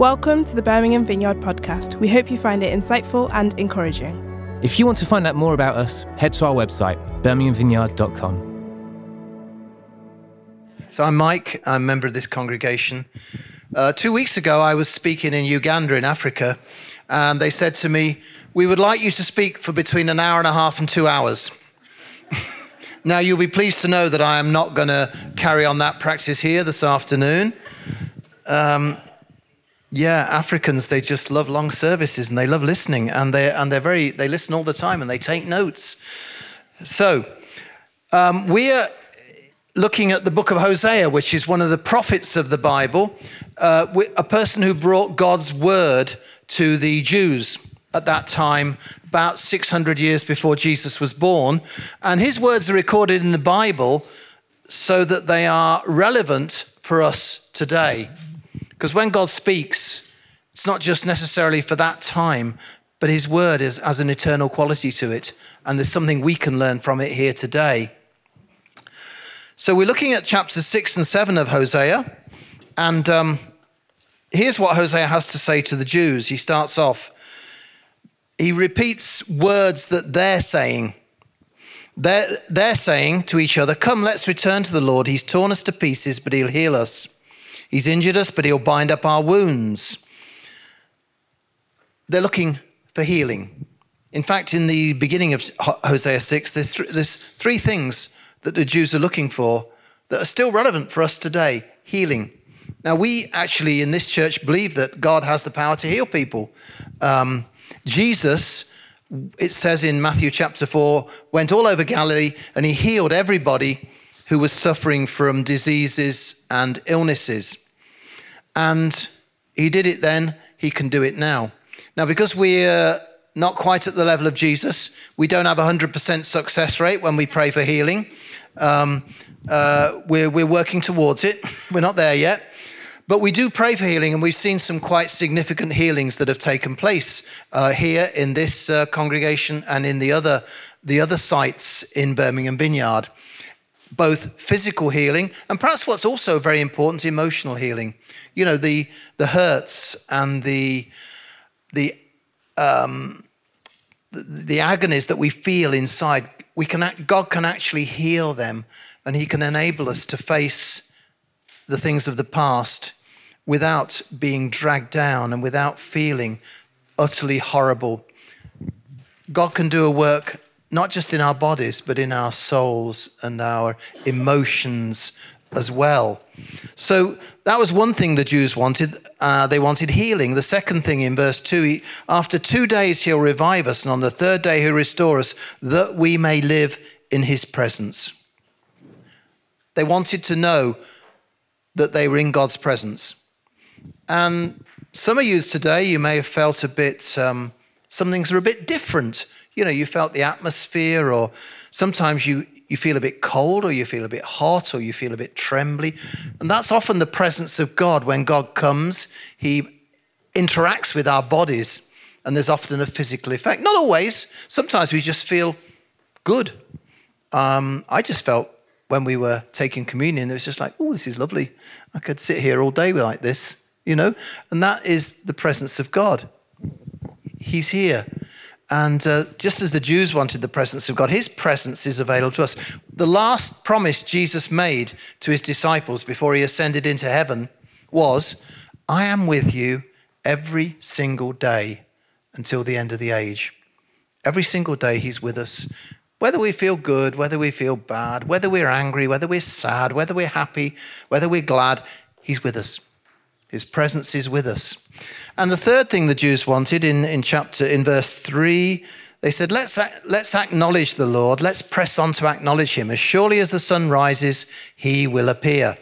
Welcome to the Birmingham Vineyard podcast. We hope you find it insightful and encouraging. If you want to find out more about us, head to our website, birminghamvineyard.com. So I'm Mike, I'm a member of this congregation. 2 weeks ago, I was speaking in Uganda in Africa, and they said to me, "We would like you to speak for between an hour and a half and 2 hours." Now, you'll be pleased to know that I am not going to carry on that practice here this afternoon. Africans, they just love long services and they love listening, and they listen all the time and they take notes. So we are looking at the Book of Hosea, which is one of the prophets of the Bible, a person who brought God's word to the Jews at that time, about 600 years before Jesus was born. And his words are recorded in the Bible so that they are relevant for us today. Because when God speaks, it's not just necessarily for that time, but his word has an eternal quality to it. And there's something we can learn from it here today. So we're looking at chapters 6 and 7 of Hosea. And here's what Hosea has to say to the Jews. He starts off. He repeats words that they're saying. They're saying to each other, "Come, let's return to the Lord. He's torn us to pieces, but he'll heal us. He's injured us, but he'll bind up our wounds." They're looking for healing. In fact, in the beginning of Hosea 6, there's three things that the Jews are looking for that are still relevant for us today: healing. Now, we actually in this church believe that God has the power to heal people. Jesus, it says in Matthew chapter 4, went all over Galilee and he healed everybody who was suffering from diseases and illnesses. And he did it then, he can do it now. Now, because we're not quite at the level of Jesus, we don't have a 100% success rate when we pray for healing. We're working towards it. We're not there yet. But we do pray for healing, and we've seen some quite significant healings that have taken place here in this congregation and in the other sites in Birmingham Vineyard, both physical healing and perhaps what's also very important, emotional healing. You know, the hurts and the agonies that we feel inside. God can actually heal them, and he can enable us to face the things of the past without being dragged down and without feeling utterly horrible. God can do a work not just in our bodies, but in our souls and our emotions as well. So that was one thing the Jews wanted. They wanted healing. The second thing in verse 2, after 2 days he'll revive us, and on the third day he'll restore us, that we may live in his presence. They wanted to know that they were in God's presence. And some of you today, you may have felt a bit, some things are a bit different. You know, you felt the atmosphere, or sometimes you feel a bit cold, or you feel a bit hot, or you feel a bit trembly. And that's often the presence of God. When God comes, he interacts with our bodies, and there's often a physical effect. Not always. Sometimes we just feel good. I just felt when we were taking communion, it was just like, oh, this is lovely. I could sit here all day like this. You know, and that is the presence of God. He's here. And just as the Jews wanted the presence of God, his presence is available to us. The last promise Jesus made to his disciples before he ascended into heaven was, "I am with you every single day until the end of the age." Every single day he's with us. Whether we feel good, whether we feel bad, whether we're angry, whether we're sad, whether we're happy, whether we're glad, he's with us. His presence is with us. And the third thing the Jews wanted in verse 3, they said, let's acknowledge the Lord. Let's press on to acknowledge him. As surely as the sun rises, he will appear.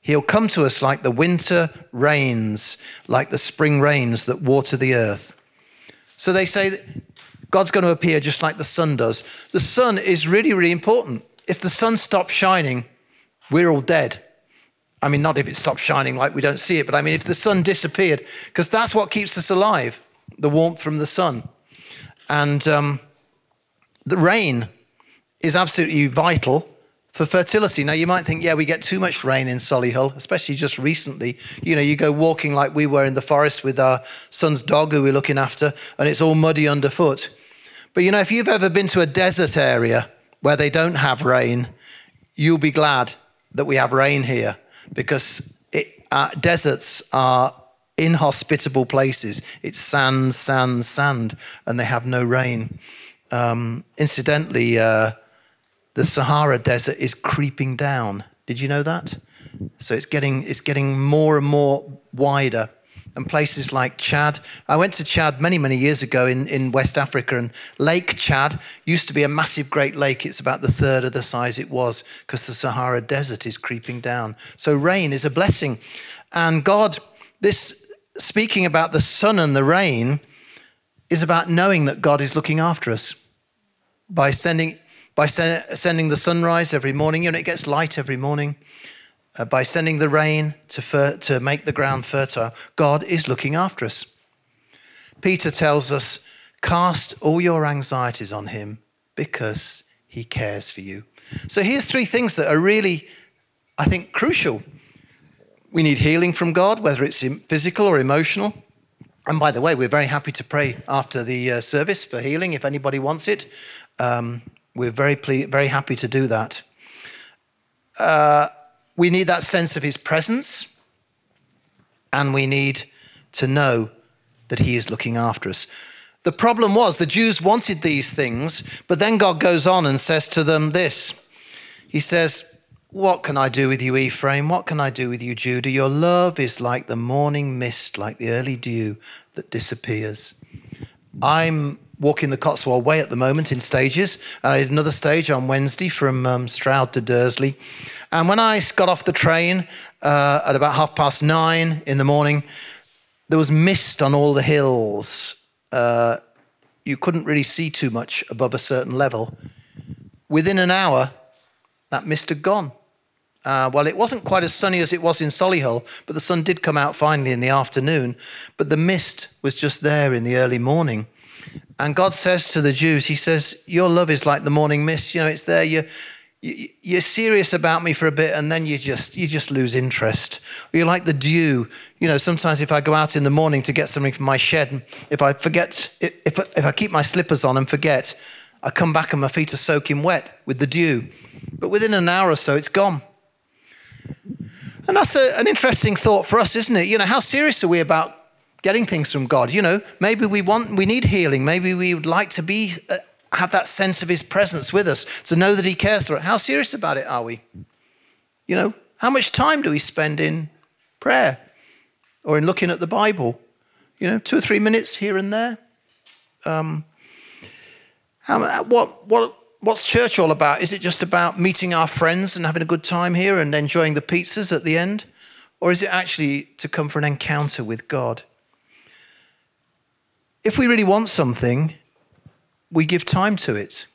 He'll come to us like the winter rains, like the spring rains that water the earth. So they say God's going to appear just like the sun does. The sun is really, really important. If the sun stops shining, we're all dead. I mean, not if it stops shining like we don't see it, but I mean, if the sun disappeared, because that's what keeps us alive, the warmth from the sun. And the rain is absolutely vital for fertility. Now, you might think, yeah, we get too much rain in Solihull, especially just recently. You know, you go walking like we were in the forest with our son's dog who we're looking after, and it's all muddy underfoot. But, you know, if you've ever been to a desert area where they don't have rain, you'll be glad that we have rain here, because deserts are inhospitable places. It's sand, sand, sand, and they have no rain. Incidentally, the Sahara Desert is creeping down. Did you know that? So it's getting more and more wider. And places like Chad. I went to Chad many years ago in West Africa, and Lake Chad used to be a massive great lake. It's about the third of the size it was because the Sahara Desert is creeping down. So rain is a blessing. And God, this speaking about the sun and the rain is about knowing that God is looking after us by sending the sunrise every morning. You know, it gets light every morning. By sending the rain to make the ground fertile, God is looking after us. Peter tells us, cast all your anxieties on him because he cares for you. So here's three things that are really, I think, crucial. We need healing from God, whether it's physical or emotional. And by the way, we're very happy to pray after the service for healing if anybody wants it. We're very happy to do that. We need that sense of his presence, and we need to know that he is looking after us. The problem was the Jews wanted these things, but then God goes on and says to them this. He says, what can I do with you, Ephraim? What can I do with you, Judah? Your love is like the morning mist, like the early dew that disappears. I'm walking the Cotswold Way at the moment in stages. I did another stage on Wednesday from Stroud to Dursley. And when I got off the train at about 9:30 in the morning, there was mist on all the hills. You couldn't really see too much above a certain level. Within an hour, that mist had gone. Well, it wasn't quite as sunny as it was in Solihull, but the sun did come out finally in the afternoon. But the mist was just there in the early morning. And God says to the Jews, he says, your love is like the morning mist. You know, it's there, you're serious about me for a bit, and then you just lose interest. Or you're like the dew. You know, sometimes if I go out in the morning to get something from my shed, if I keep my slippers on and forget, I come back and my feet are soaking wet with the dew. But within an hour or so, it's gone. And that's an interesting thought for us, isn't it? You know, how serious are we about getting things from God? You know, maybe we need healing. Maybe we would like to have that sense of his presence with us, to know that he cares for it. How serious about it are we? You know, how much time do we spend in prayer or in looking at the Bible? You know, 2 or 3 minutes here and there. What's church all about? Is it just about meeting our friends and having a good time here and enjoying the pizzas at the end? Or is it actually to come for an encounter with God? If we really want something, we give time to it.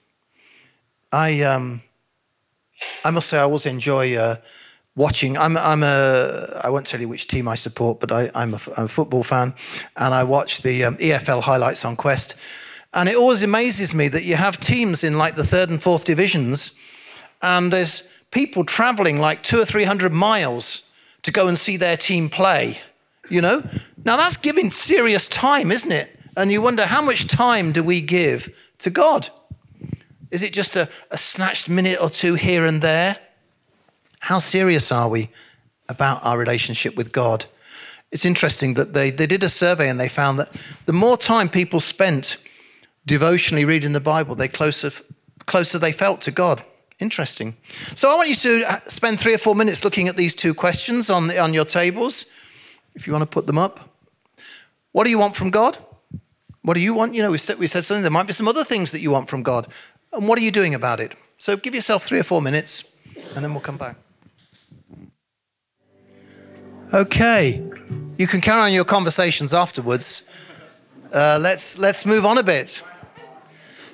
I must say I always enjoy watching. I won't tell you which team I support, but I'm a football fan, and I watch the EFL highlights on Quest. And it always amazes me that you have teams in like the 3rd and 4th divisions, and there's people traveling like 200 or 300 miles to go and see their team play, you know? Now that's giving serious time, isn't it? And you wonder, how much time do we give to God? Is it just a snatched minute or two here and there? How serious are we about our relationship with God? It's interesting that they did a survey and they found that the more time people spent devotionally reading the Bible, the closer they felt to God. Interesting. So I want you to spend 3 or 4 minutes looking at these two questions on your tables, if you want to put them up. What do you want from God? What do you want? You know, we said something. There might be some other things that you want from God. And what are you doing about it? So give yourself 3 or 4 minutes, and then we'll come back. Okay. You can carry on your conversations afterwards. Let's move on a bit.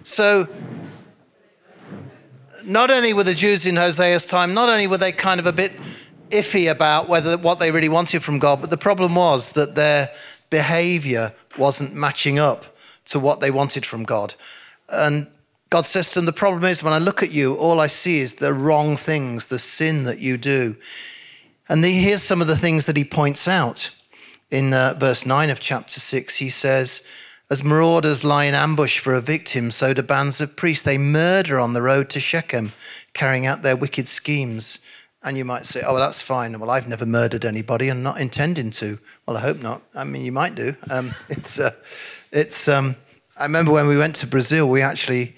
So not only were the Jews in Hosea's time, not only were they kind of a bit iffy about what they really wanted from God, but the problem was that their behavior wasn't matching up to what they wanted from God. And God says to them, the problem is when I look at you, all I see is the wrong things, the sin that you do. And here's some of the things that he points out. In verse 9 of chapter 6, he says, as marauders lie in ambush for a victim, so do bands of priests. They murder on the road to Shechem, carrying out their wicked schemes. And you might say, oh, well, that's fine. Well, I've never murdered anybody and not intending to. Well, I hope not. I mean, you might do. I remember when we went to Brazil, we actually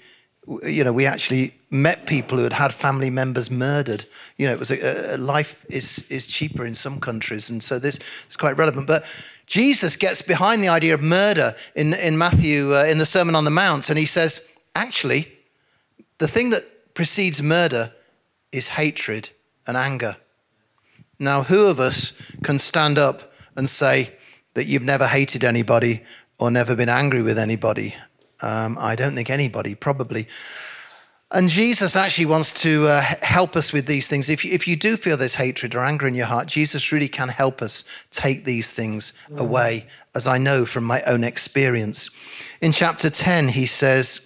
met people who had had family members murdered. You know, it was life is cheaper in some countries, and so this is quite relevant. But Jesus gets behind the idea of murder in Matthew in the Sermon on the Mount, and he says, actually, the thing that precedes murder is hatred and anger. Now, who of us can stand up and say that you've never hated anybody or never been angry with anybody? I don't think anybody, probably. And Jesus actually wants to help us with these things. If you do feel there's hatred or anger in your heart, Jesus really can help us take these things away, as I know from my own experience. In chapter 10, he says,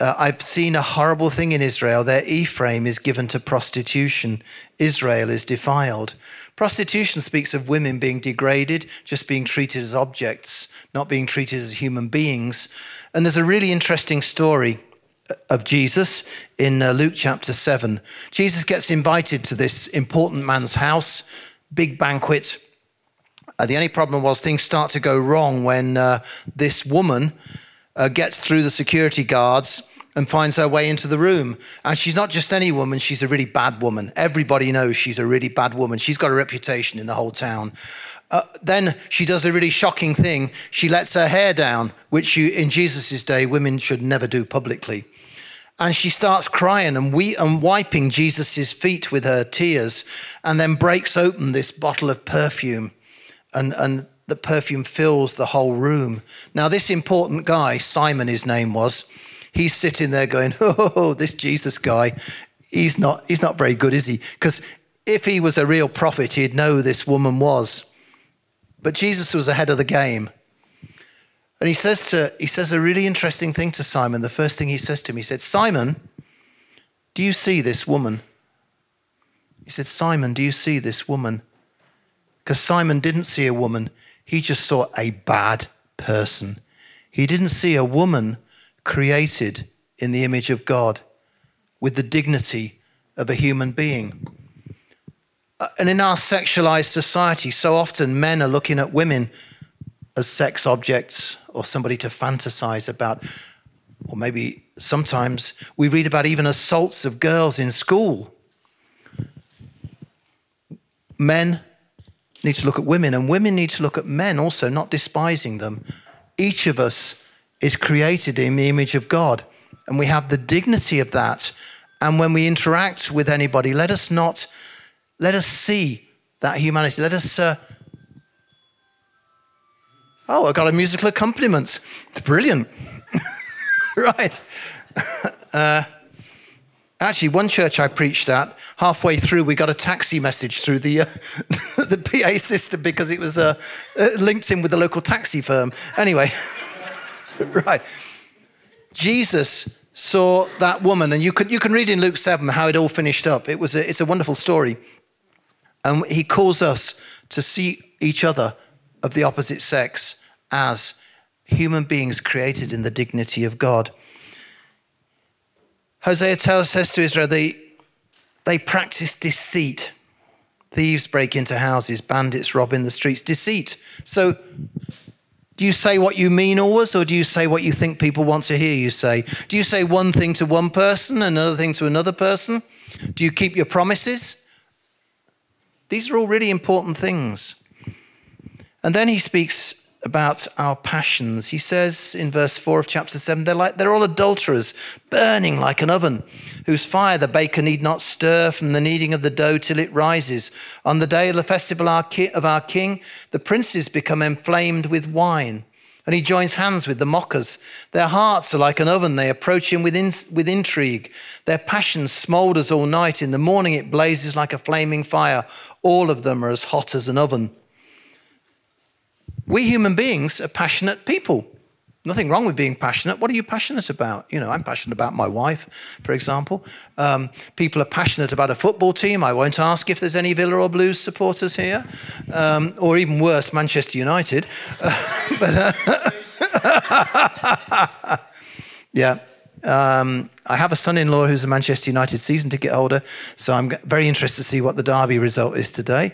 I've seen a horrible thing in Israel. Their Ephraim is given to prostitution. Israel is defiled. Prostitution speaks of women being degraded, just being treated as objects, not being treated as human beings. And there's a really interesting story of Jesus in Luke chapter 7. Jesus gets invited to this important man's house, big banquet. The only problem was things start to go wrong when this woman gets through the security guards and finds her way into the room. And she's not just any woman, she's a really bad woman. Everybody knows she's a really bad woman. She's got a reputation in the whole town. Then she does a really shocking thing. She lets her hair down, which in Jesus' day, women should never do publicly. And she starts crying and wiping Jesus' feet with her tears, and then breaks open this bottle of perfume, and the perfume fills the whole room. Now, this important guy, Simon his name was, he's sitting there going, oh, this Jesus guy, he's not very good, is he? Because if he was a real prophet, he'd know who this woman was. But Jesus was ahead of the game. And he says a really interesting thing to Simon. The first thing he says to him, he said, Simon, do you see this woman? He said, Simon, do you see this woman? Because Simon didn't see a woman. He just saw a bad person. He didn't see a woman created in the image of God with the dignity of a human being. And in our sexualized society, so often men are looking at women as sex objects or somebody to fantasize about. Or maybe sometimes we read about even assaults of girls in school. Men need to look at women, and women need to look at men also, not despising them. Each of us is created in the image of God, and we have the dignity of that. And when we interact with anybody, let us see that humanity. Let us, oh, I got a musical accompaniment. It's brilliant. Right. Actually, one church I preached at, halfway through, we got a taxi message through the PA system because it was linked in with the local taxi firm. Anyway. Right. Jesus saw that woman, and you can read in Luke 7 how it all finished up. It's a wonderful story. And he calls us to see each other of the opposite sex as human beings created in the dignity of God. Hosea says to Israel, they practice deceit. Thieves break into houses, bandits rob in the streets. Deceit. So do you say what you mean always, or do you say what you think people want to hear you say? Do you say one thing to one person and another thing to another person? Do you keep your promises? These are all really important things. And then he speaks about our passions. He says in verse 4 of chapter 7, they're all adulterers, burning like an oven, whose fire the baker need not stir from the kneading of the dough till it rises. On the day of the festival of our king, the princes become inflamed with wine, and he joins hands with the mockers. Their hearts are like an oven. They approach him with intrigue. Their passion smoulders all night. In the morning it blazes like a flaming fire. All of them are as hot as an oven. We human beings are passionate people. Nothing wrong with being passionate. What are you passionate about? You know, I'm passionate about my wife, for example. People are passionate about a football team. I won't ask if there's any Villa or Blues supporters here, or even worse, Manchester United. Yeah. I have a son-in-law who's a Manchester United season ticket holder, so I'm very interested to see what the derby result is today.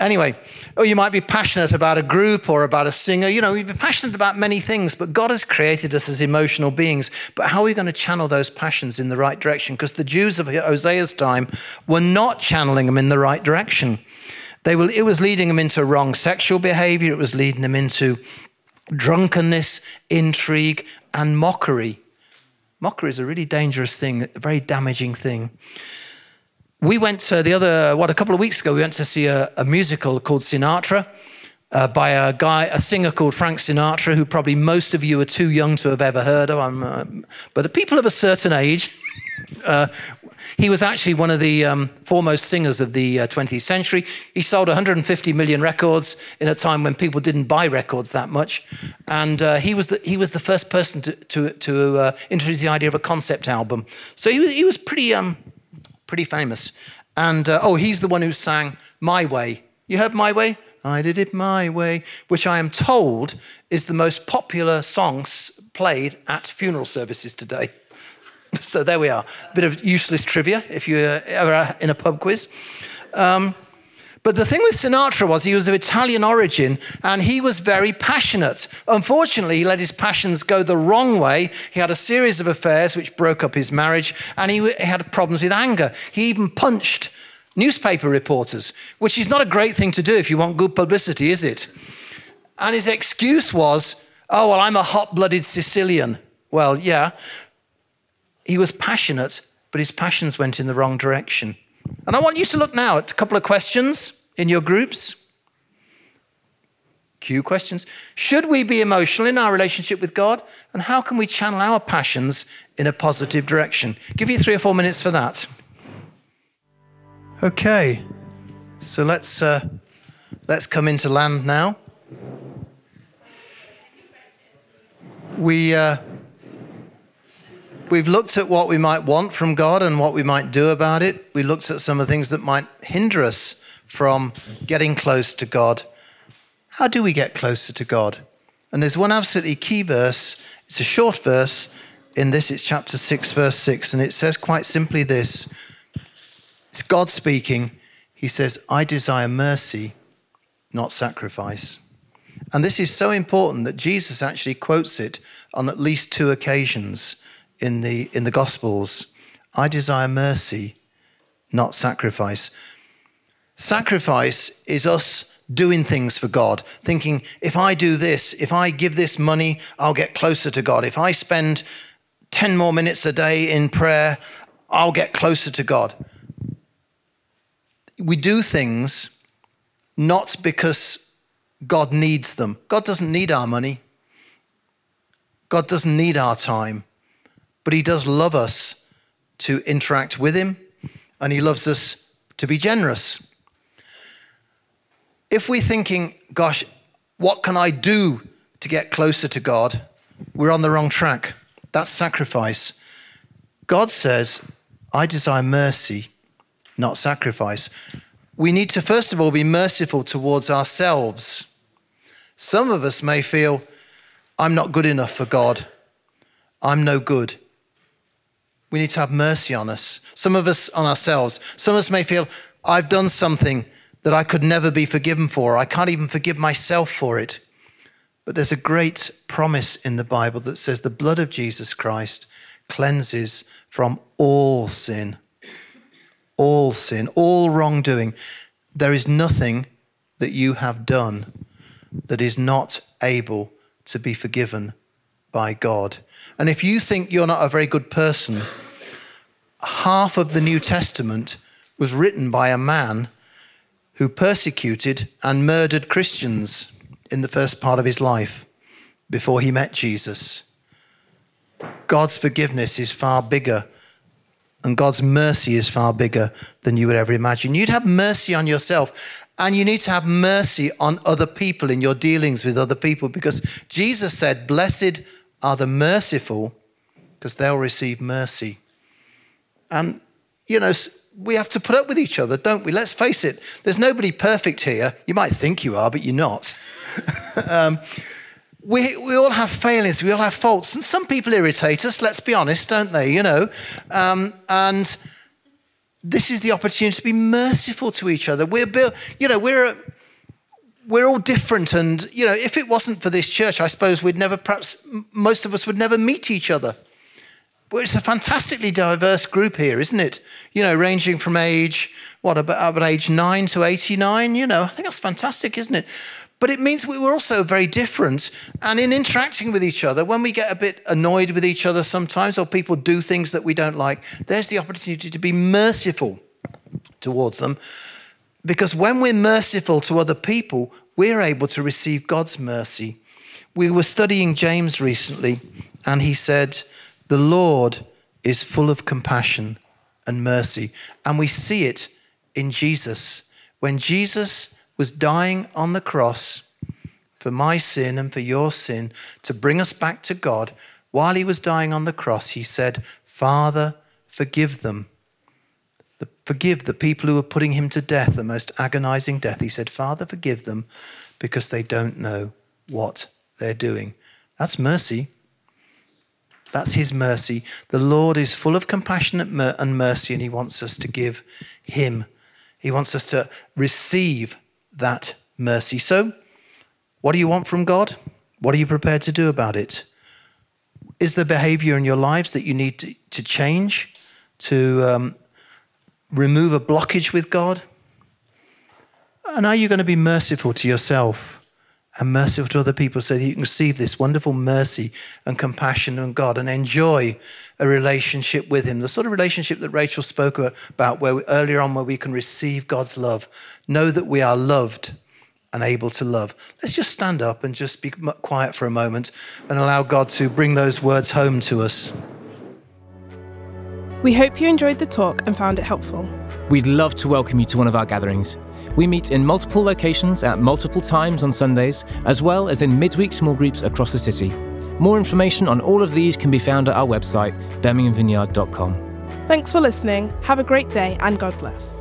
Anyway, or you might be passionate about a group or about a singer. You know, we'd be passionate about many things, but God has created us as emotional beings. But how are we going to channel those passions in the right direction? Because the Jews of Hosea's time were not channeling them in the right direction. It was leading them into wrong sexual behavior. It was leading them into drunkenness, intrigue, and mockery. Mockery is a really dangerous thing, a very damaging thing. We went to a couple of weeks ago, we went to see a musical called Sinatra by a singer called Frank Sinatra, who probably most of you are too young to have ever heard of. But the people of a certain age, he was actually one of the foremost singers of the 20th century. He sold 150 million records in a time when people didn't buy records that much. And he was the first person to introduce the idea of a concept album. So he was pretty famous. And he's the one who sang My Way. You heard My Way? I did it my way, which I am told is the most popular song played at funeral services today. So there we are. A bit of useless trivia if you're ever in a pub quiz. But the thing with Sinatra was he was of Italian origin and he was very passionate. Unfortunately, he let his passions go the wrong way. He had a series of affairs which broke up his marriage, and he had problems with anger. He even punched newspaper reporters, which is not a great thing to do if you want good publicity, is it? And his excuse was, oh, well, I'm a hot-blooded Sicilian. Well, yeah. He was passionate, but his passions went in the wrong direction. And I want you to look now at a couple of questions in your groups. Cue questions. Should we be emotional in our relationship with God? And how can we channel our passions in a positive direction? Give you 3 or 4 minutes for that. Okay, so let's come into land now. We've looked at what we might want from God and what we might do about it. We looked at some of the things that might hinder us from getting close to God. How do we get closer to God? And there's one absolutely key verse. It's a short verse. In this, it's chapter 6, verse 6. And it says quite simply this. It's God speaking. He says, I desire mercy, not sacrifice. And this is so important that Jesus actually quotes it on at least 2 occasions. In the Gospels, I desire mercy, not sacrifice. Sacrifice is us doing things for God, thinking, if I do this, if I give this money, I'll get closer to God. If I spend 10 more minutes a day in prayer, I'll get closer to God. We do things not because God needs them. God doesn't need our money. God doesn't need our time. But he does love us to interact with him, and he loves us to be generous. If we're thinking, gosh, what can I do to get closer to God? We're on the wrong track. That's sacrifice. God says, I desire mercy, not sacrifice. We need to, first of all, be merciful towards ourselves. Some of us may feel, I'm not good enough for God. I'm no good. We need to have mercy on us. Some of us on ourselves. Some of us may feel, I've done something that I could never be forgiven for. I can't even forgive myself for it. But there's a great promise in the Bible that says the blood of Jesus Christ cleanses from all sin. All sin, all wrongdoing. There is nothing that you have done that is not able to be forgiven by God. And if you think you're not a very good person, half of the New Testament was written by a man who persecuted and murdered Christians in the first part of his life before he met Jesus. God's forgiveness is far bigger, and God's mercy is far bigger than you would ever imagine. You'd have mercy on yourself. And you need to have mercy on other people in your dealings with other people, because Jesus said, blessed are the merciful, because they'll receive mercy. And, you know, we have to put up with each other, don't we? Let's face it. There's nobody perfect here. You might think you are, but you're not. We all have failings. We all have faults. And some people irritate us, let's be honest, don't they? You know, and this is the opportunity to be merciful to each other. We're all different, and you know, if it wasn't for this church, I suppose we'd never, perhaps most of us would never meet each other. But it's a fantastically diverse group here, isn't it? You know, ranging from about age 9 to 89. You know, I think that's fantastic, isn't it? But it means we were also very different. And in interacting with each other, when we get a bit annoyed with each other sometimes, or people do things that we don't like, there's the opportunity to be merciful towards them. Because when we're merciful to other people, we're able to receive God's mercy. We were studying James recently, and he said, the Lord is full of compassion and mercy. And we see it in Jesus. When Jesus was dying on the cross for my sin and for your sin to bring us back to God, while he was dying on the cross, he said, Father, forgive them. Forgive the people who were putting him to death, the most agonizing death. He said, Father, forgive them, because they don't know what they're doing. That's mercy. That's his mercy. The Lord is full of compassion and mercy, and he wants us to give him. He wants us to receive that mercy. So, what do you want from God? What are you prepared to do about it? Is there behavior in your lives that you need to change, to remove a blockage with God? And are you going to be merciful to yourself and merciful to other people so that you can receive this wonderful mercy and compassion from God and enjoy a relationship with him? The sort of relationship that Rachel spoke about earlier on where we can receive God's love, know that we are loved and able to love. Let's just stand up and just be quiet for a moment and allow God to bring those words home to us. We hope you enjoyed the talk and found it helpful. We'd love to welcome you to one of our gatherings. We meet in multiple locations at multiple times on Sundays, as well as in midweek small groups across the city. More information on all of these can be found at our website, birminghamvineyard.com. Thanks for listening. Have a great day and God bless.